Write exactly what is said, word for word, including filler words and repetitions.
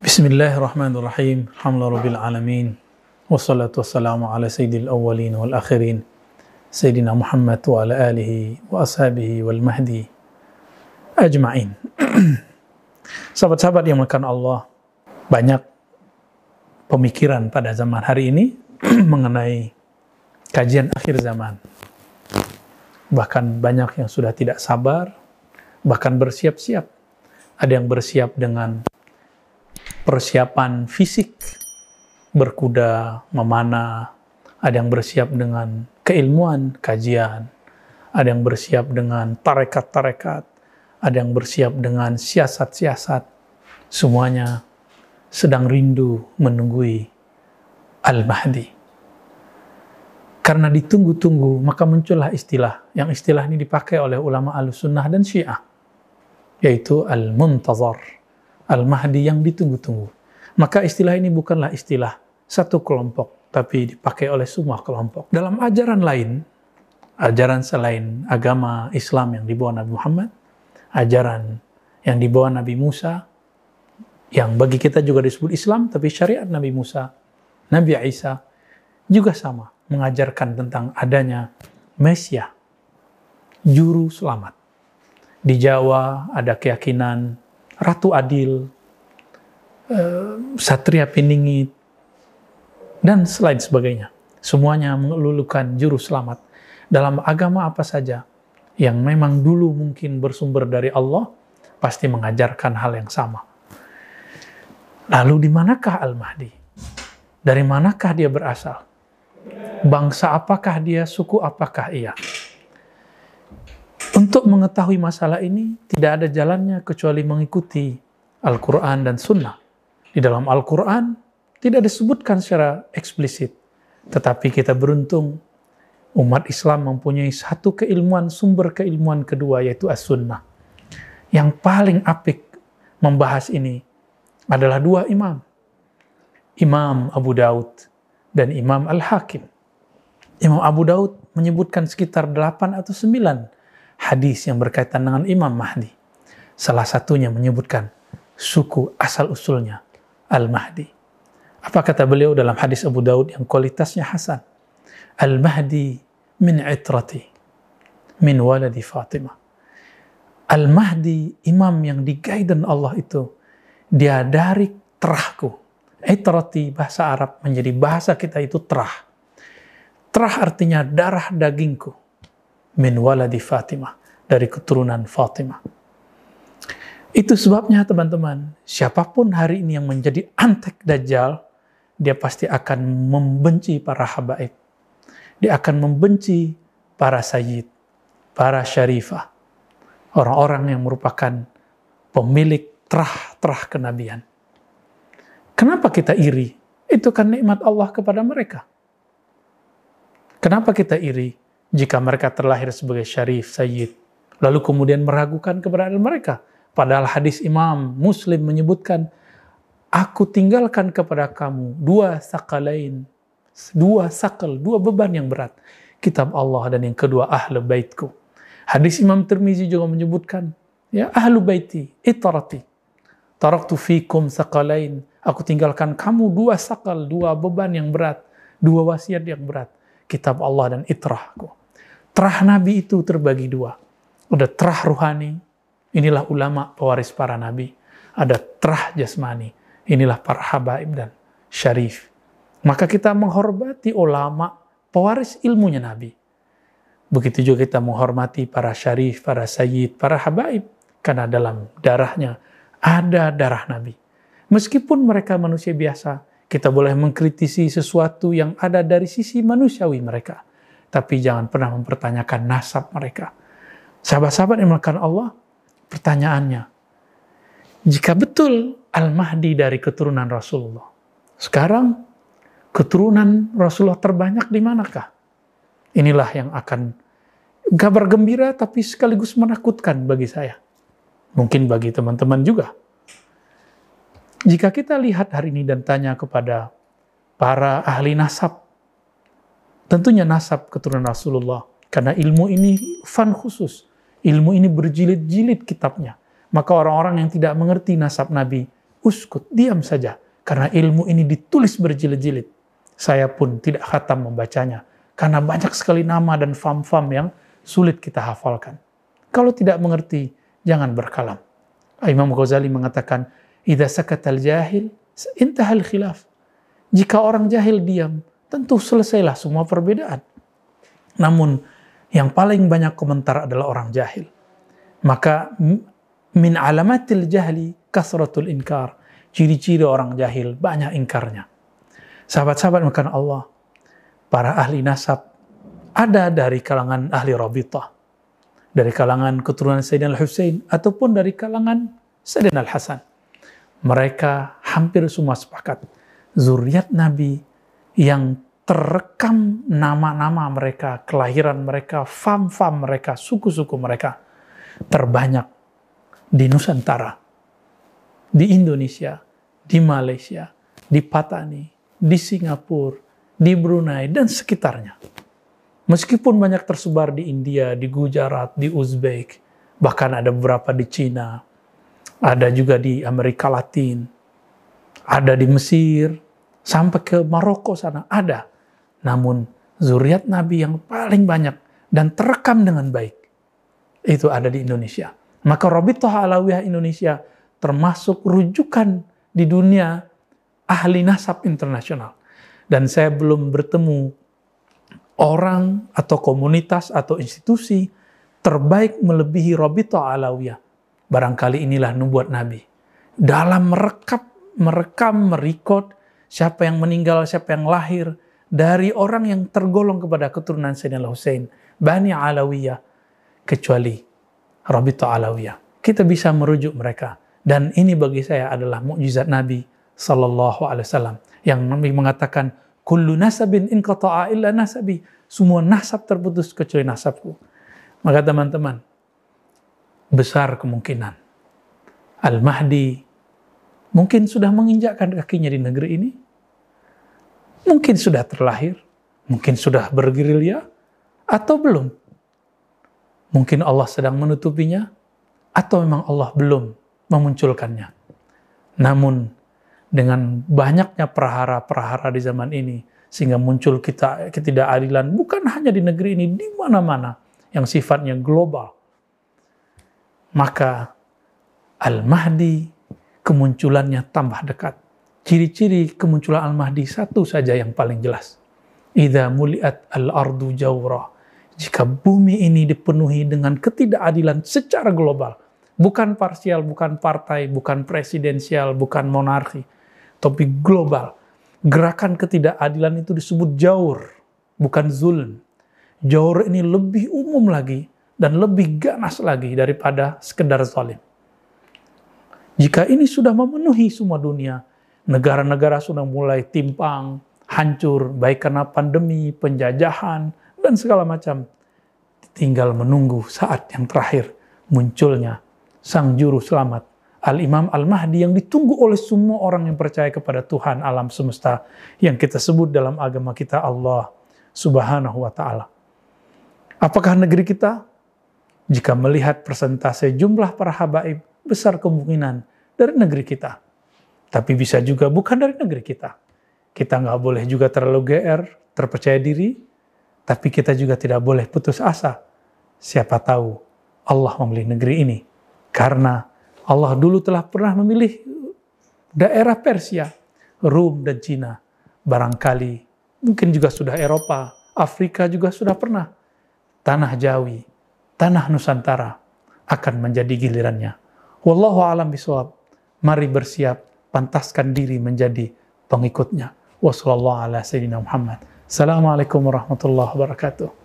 Bismillahirrahmanirrahim. Alhamdulillahirabbil alamin. Wassalatu wassalamu ala sayyidil awwalin wal akhirin. Sayyidina Muhammad wa ala alihi wa ashabihi wal mahdi ajma'in. Sahabat-sahabat yang melakukan Allah, banyak pemikiran pada zaman hari ini mengenai kajian akhir zaman. Bahkan banyak yang sudah tidak sabar, bahkan bersiap-siap. Ada yang bersiap dengan persiapan fisik, berkuda, memanah. Ada yang bersiap dengan keilmuan, kajian. Ada yang bersiap dengan tarekat-tarekat. Ada yang bersiap dengan siasat-siasat. Semuanya sedang rindu menunggui Al-Mahdi. Karena ditunggu-tunggu, maka muncullah istilah. Yang istilah ini dipakai oleh ulama Ahlussunnah dan Syiah, yaitu Al-Muntazar. Al-Mahdi yang ditunggu-tunggu. Maka istilah ini bukanlah istilah satu kelompok, tapi dipakai oleh semua kelompok. Dalam ajaran lain, ajaran selain agama Islam yang dibawa Nabi Muhammad, ajaran yang dibawa Nabi Musa, yang bagi kita juga disebut Islam, tapi syariat Nabi Musa, Nabi Isa, juga sama, mengajarkan tentang adanya Mesias, juru selamat. Di Jawa ada keyakinan Ratu Adil, Satria Piningit, dan selain sebagainya. Semuanya mengelulukan juru selamat. Dalam agama apa saja yang memang dulu mungkin bersumber dari Allah, pasti mengajarkan hal yang sama. Lalu di manakah Al-Mahdi? Dari manakah dia berasal? Bangsa apakah dia, suku apakah ia? Untuk mengetahui masalah ini, tidak ada jalannya kecuali mengikuti Al-Quran dan Sunnah. Di dalam Al-Quran, tidak disebutkan secara eksplisit. Tetapi kita beruntung, umat Islam mempunyai satu keilmuan, sumber keilmuan kedua, yaitu As-Sunnah. Yang paling apik membahas ini adalah dua imam. Imam Abu Daud dan Imam Al-Hakim. Imam Abu Daud menyebutkan sekitar delapan atau sembilan hadis yang berkaitan dengan Imam Mahdi. Salah satunya menyebutkan suku asal-usulnya Al-Mahdi. Apa kata beliau dalam hadis Abu Daud yang kualitasnya hasan? Al-Mahdi min itrati, min waladi Fatimah. Al-Mahdi, imam yang digaiden Allah itu, dia dari terahku. Itrati, bahasa Arab, menjadi bahasa kita itu terah. Terah artinya darah dagingku. Min waladi Fatimah, dari keturunan Fatimah. Itu sebabnya teman-teman, siapapun hari ini yang menjadi antek dajjal, dia pasti akan membenci para habaib. Dia akan membenci para sayyid, para syarifah, orang-orang yang merupakan pemilik terah-terah kenabian. Kenapa kita iri? Itu kan nikmat Allah kepada mereka. Kenapa kita iri? Jika mereka terlahir sebagai syarif, sayyid, lalu kemudian meragukan keberadaan mereka. Padahal hadis Imam Muslim menyebutkan, aku tinggalkan kepada kamu dua sakalain, dua sakal, dua beban yang berat. Kitab Allah dan yang kedua, ahlu baitku. Hadis Imam Tirmizi juga menyebutkan, ya ahlu baiti, itarati, taraktu fikum sakalain. Aku tinggalkan kamu dua sakal, dua beban yang berat, dua wasiat yang berat. Kitab Allah dan itrahku. Terah Nabi itu terbagi dua. Ada terah ruhani, inilah ulama pewaris para Nabi. Ada terah jasmani, inilah para habaib dan syarif. Maka kita menghormati ulama pewaris ilmunya Nabi. Begitu juga kita menghormati para syarif, para sayyid, para habaib. Karena dalam darahnya ada darah Nabi. Meskipun mereka manusia biasa, kita boleh mengkritisi sesuatu yang ada dari sisi manusiawi mereka. Tapi jangan pernah mempertanyakan nasab mereka. Sahabat-sahabat yang melakukan Allah, pertanyaannya, jika betul Al-Mahdi dari keturunan Rasulullah, sekarang keturunan Rasulullah terbanyak di manakah? Inilah yang akan kabar gembira tapi sekaligus menakutkan bagi saya. Mungkin bagi teman-teman juga. Jika kita lihat hari ini dan tanya kepada para ahli nasab, tentunya nasab keturunan Rasulullah, karena ilmu ini fan khusus, ilmu ini berjilid-jilid kitabnya. Maka orang-orang yang tidak mengerti nasab Nabi uskut, diam saja. Karena ilmu ini ditulis berjilid-jilid. Saya pun tidak khatam membacanya. Karena banyak sekali nama dan fam-fam yang sulit kita hafalkan. Kalau tidak mengerti, jangan berkalam. Imam Ghazali mengatakan, idza sakatal jahil, intahal khilaf. Jika orang jahil diam, tentu selesailah semua perbedaan. Namun, yang paling banyak komentar adalah orang jahil. Maka, min alamatil jahli kasratul inkar. Ciri-ciri orang jahil, banyak ingkarnya. Sahabat-sahabat makan Allah, para ahli nasab, ada dari kalangan ahli Rabithah, dari kalangan keturunan Sayyidina Al-Husain, ataupun dari kalangan Sayyidina Al-Hasan. Mereka hampir semua sepakat. Zuriat Nabi yang terekam nama-nama mereka, kelahiran mereka, fam-fam mereka, suku-suku mereka, terbanyak di Nusantara, di Indonesia, di Malaysia, di Patani, di Singapura, di Brunei, dan sekitarnya. Meskipun banyak tersebar di India, di Gujarat, di Uzbek, bahkan ada beberapa di Cina, ada juga di Amerika Latin, ada di Mesir, sampai ke Maroko sana, ada. Namun, zuriat Nabi yang paling banyak dan terekam dengan baik, itu ada di Indonesia. Maka Rabithah Alawiyah Indonesia termasuk rujukan di dunia ahli nasab internasional. Dan saya belum bertemu orang atau komunitas atau institusi terbaik melebihi Rabithah Alawiyah. Barangkali inilah nubuat Nabi. Dalam merekap, merekam, merekod siapa yang meninggal, siapa yang lahir dari orang yang tergolong kepada keturunan Sayyidina Al-Husain, Bani Alawiyah, kecuali Rabithah Alawiyah. Kita bisa merujuk mereka. Dan ini bagi saya adalah mukjizat Nabi Sallallahu Alaihi Wasallam yang Nabi mengatakan, kullu nasabin inqata'a illa nasabi, semua nasab terputus kecuali nasabku. Maka teman-teman, besar kemungkinan Al-Mahdi mungkin sudah menginjakkan kakinya di negeri ini, mungkin sudah terlahir, mungkin sudah bergerilya, atau belum. Mungkin Allah sedang menutupinya, atau memang Allah belum memunculkannya. Namun, dengan banyaknya prahara-prahara di zaman ini, sehingga muncul kita ketidakadilan bukan hanya di negeri ini, di mana-mana, yang sifatnya global. Maka, Al-Mahdi kemunculannya tambah dekat. Ciri-ciri kemunculan Al-Mahdi satu saja yang paling jelas. Idza muliat al-ardu jawra. Jika bumi ini dipenuhi dengan ketidakadilan secara global, bukan parsial, bukan partai, bukan presidensial, bukan monarki, tapi global. Gerakan ketidakadilan itu disebut jaur, bukan zulm. Jaur ini lebih umum lagi dan lebih ganas lagi daripada sekedar zalim. Jika ini sudah memenuhi semua dunia, negara-negara sudah mulai timpang, hancur, baik karena pandemi, penjajahan, dan segala macam. Tinggal menunggu saat yang terakhir munculnya Sang Juru Selamat, Al-Imam Al-Mahdi yang ditunggu oleh semua orang yang percaya kepada Tuhan alam semesta, yang kita sebut dalam agama kita Allah Subhanahu wa Ta'ala. Apakah negeri kita? Jika melihat persentase jumlah para habaib, besar kemungkinan dari negeri kita. Tapi bisa juga bukan dari negeri kita. Kita nggak boleh juga terlalu G R, terpercaya diri, tapi kita juga tidak boleh putus asa. Siapa tahu Allah memilih negeri ini. Karena Allah dulu telah pernah memilih daerah Persia, Rum dan Cina. Barangkali mungkin juga sudah Eropa, Afrika juga sudah pernah. Tanah Jawi, tanah Nusantara akan menjadi gilirannya. Wallahu a'lam bishawab. Mari bersiap, pantaskan diri menjadi pengikutnya. Wassallallahu ala sayyidina Muhammad. Assalamualaikum warahmatullahi wabarakatuh.